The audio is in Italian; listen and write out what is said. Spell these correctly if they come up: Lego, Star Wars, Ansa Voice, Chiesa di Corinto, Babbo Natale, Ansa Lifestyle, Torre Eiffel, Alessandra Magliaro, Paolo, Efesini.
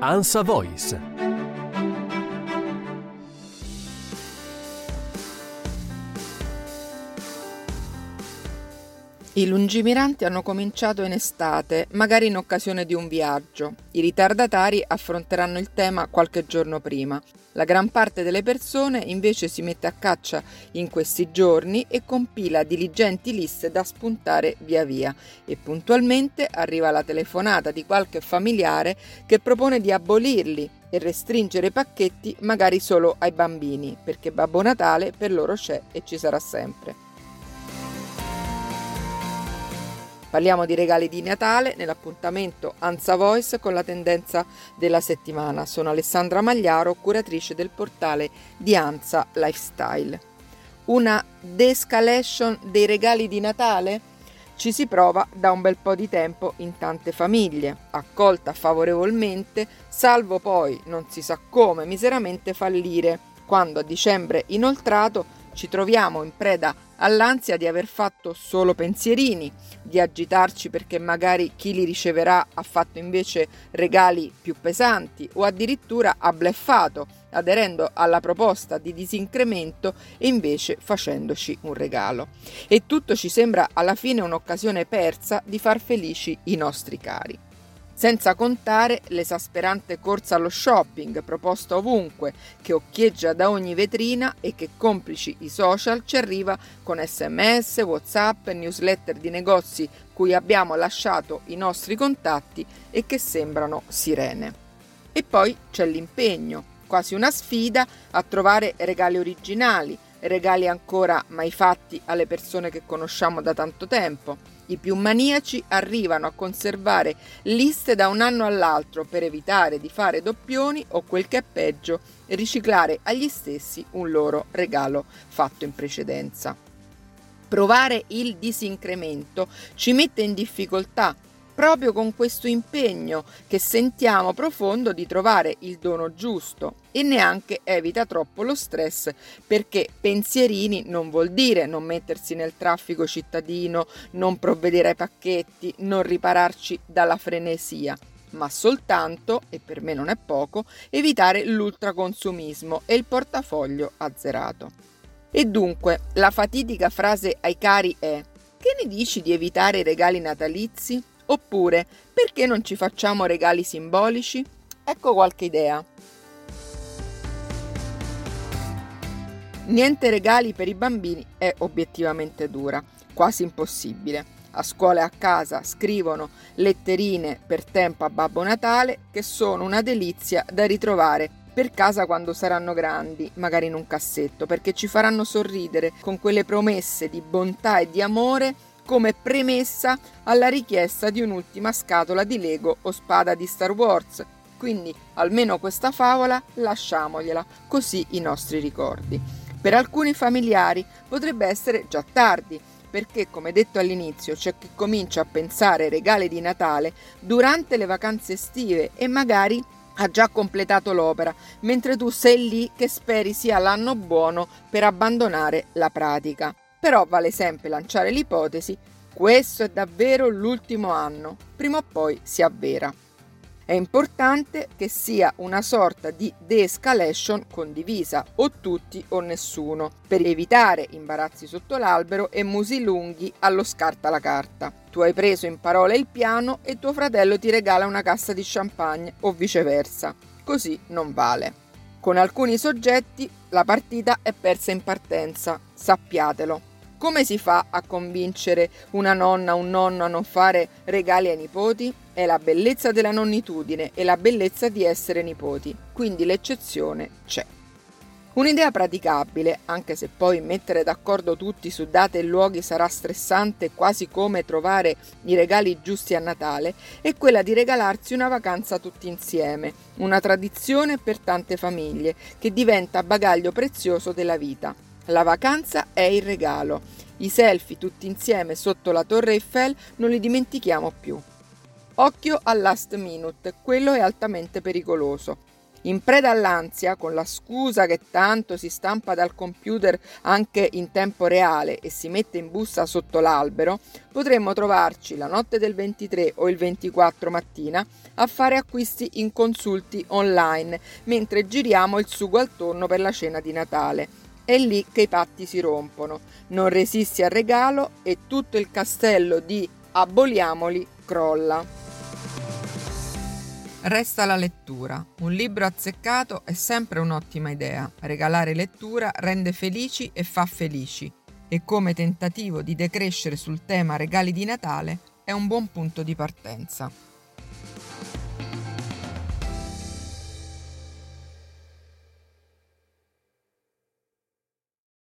Ansa Voice. I lungimiranti hanno cominciato in estate, magari in occasione di un viaggio. I ritardatari affronteranno il tema qualche giorno prima. La gran parte delle persone invece si mette a caccia in questi giorni e compila diligenti liste da spuntare via via. E puntualmente arriva la telefonata di qualche familiare che propone di abolirli e restringere i pacchetti magari solo ai bambini, perché Babbo Natale per loro c'è e ci sarà sempre. Parliamo di regali di Natale nell'appuntamento Ansa Voice con la tendenza della settimana. Sono Alessandra Magliaro, curatrice del portale di Ansa Lifestyle. Una de-escalation dei regali di Natale? Ci si prova da un bel po' di tempo in tante famiglie, accolta favorevolmente, salvo poi, non si sa come, miseramente fallire, quando a dicembre inoltrato ci troviamo in preda all'ansia di aver fatto solo pensierini, di agitarci perché magari chi li riceverà ha fatto invece regali più pesanti o addirittura ha bleffato, aderendo alla proposta di disincremento e invece facendoci un regalo. E tutto ci sembra alla fine un'occasione persa di far felici i nostri cari. Senza contare l'esasperante corsa allo shopping proposta ovunque, che occhieggia da ogni vetrina e che, complici i social, ci arriva con SMS, WhatsApp, newsletter di negozi cui abbiamo lasciato i nostri contatti e che sembrano sirene. E poi c'è l'impegno, quasi una sfida a trovare regali originali, regali ancora mai fatti alle persone che conosciamo da tanto tempo. I più maniaci arrivano a conservare liste da un anno all'altro per evitare di fare doppioni o, quel che è peggio, riciclare agli stessi un loro regalo fatto in precedenza. Provare il disincremento ci mette in difficoltà proprio con questo impegno che sentiamo profondo di trovare il dono giusto, e neanche evita troppo lo stress, perché pensierini non vuol dire non mettersi nel traffico cittadino, non provvedere ai pacchetti, non ripararci dalla frenesia, ma soltanto, e per me non è poco, evitare l'ultraconsumismo e il portafoglio azzerato. E dunque la fatidica frase ai cari è: che ne dici di evitare i regali natalizi? Oppure, perché non ci facciamo regali simbolici? Ecco qualche idea. Niente regali per i bambini è obiettivamente dura, quasi impossibile. A scuola e a casa scrivono letterine per tempo a Babbo Natale che sono una delizia da ritrovare per casa quando saranno grandi, magari in un cassetto, perché ci faranno sorridere con quelle promesse di bontà e di amore come premessa alla richiesta di un'ultima scatola di Lego o spada di Star Wars. Quindi almeno questa favola lasciamogliela, così i nostri ricordi. Per alcuni familiari potrebbe essere già tardi, perché, come detto all'inizio, c'è chi comincia a pensare ai regali di Natale durante le vacanze estive e magari ha già completato l'opera, mentre tu sei lì che speri sia l'anno buono per abbandonare la pratica. Però vale sempre lanciare l'ipotesi: questo è davvero l'ultimo anno, prima o poi si avvera. È importante che sia una sorta di de-escalation condivisa, o tutti o nessuno, per evitare imbarazzi sotto l'albero e musi lunghi allo scarta la carta. Tu hai preso in parola il piano e tuo fratello ti regala una cassa di champagne o viceversa. Così non vale. Con alcuni soggetti la partita è persa in partenza, sappiatelo. Come si fa a convincere una nonna o un nonno a non fare regali ai nipoti? È la bellezza della nonnitudine e la bellezza di essere nipoti, quindi l'eccezione c'è. Un'idea praticabile, anche se poi mettere d'accordo tutti su date e luoghi sarà stressante, quasi come trovare i regali giusti a Natale, è quella di regalarsi una vacanza tutti insieme, una tradizione per tante famiglie che diventa bagaglio prezioso della vita. La vacanza è il regalo. I selfie tutti insieme sotto la Torre Eiffel non li dimentichiamo più. Occhio al last minute, quello è altamente pericoloso. In preda all'ansia, con la scusa che tanto si stampa dal computer anche in tempo reale e si mette in busta sotto l'albero, potremmo trovarci la notte del 23 o il 24 mattina a fare acquisti inconsulti online mentre giriamo il sugo al tonno per la cena di Natale. È lì che i patti si rompono, non resisti al regalo e tutto il castello di aboliamoli crolla. Resta la lettura. Un libro azzeccato è sempre un'ottima idea. Regalare lettura rende felici e fa felici. E come tentativo di decrescere sul tema regali di Natale è un buon punto di partenza.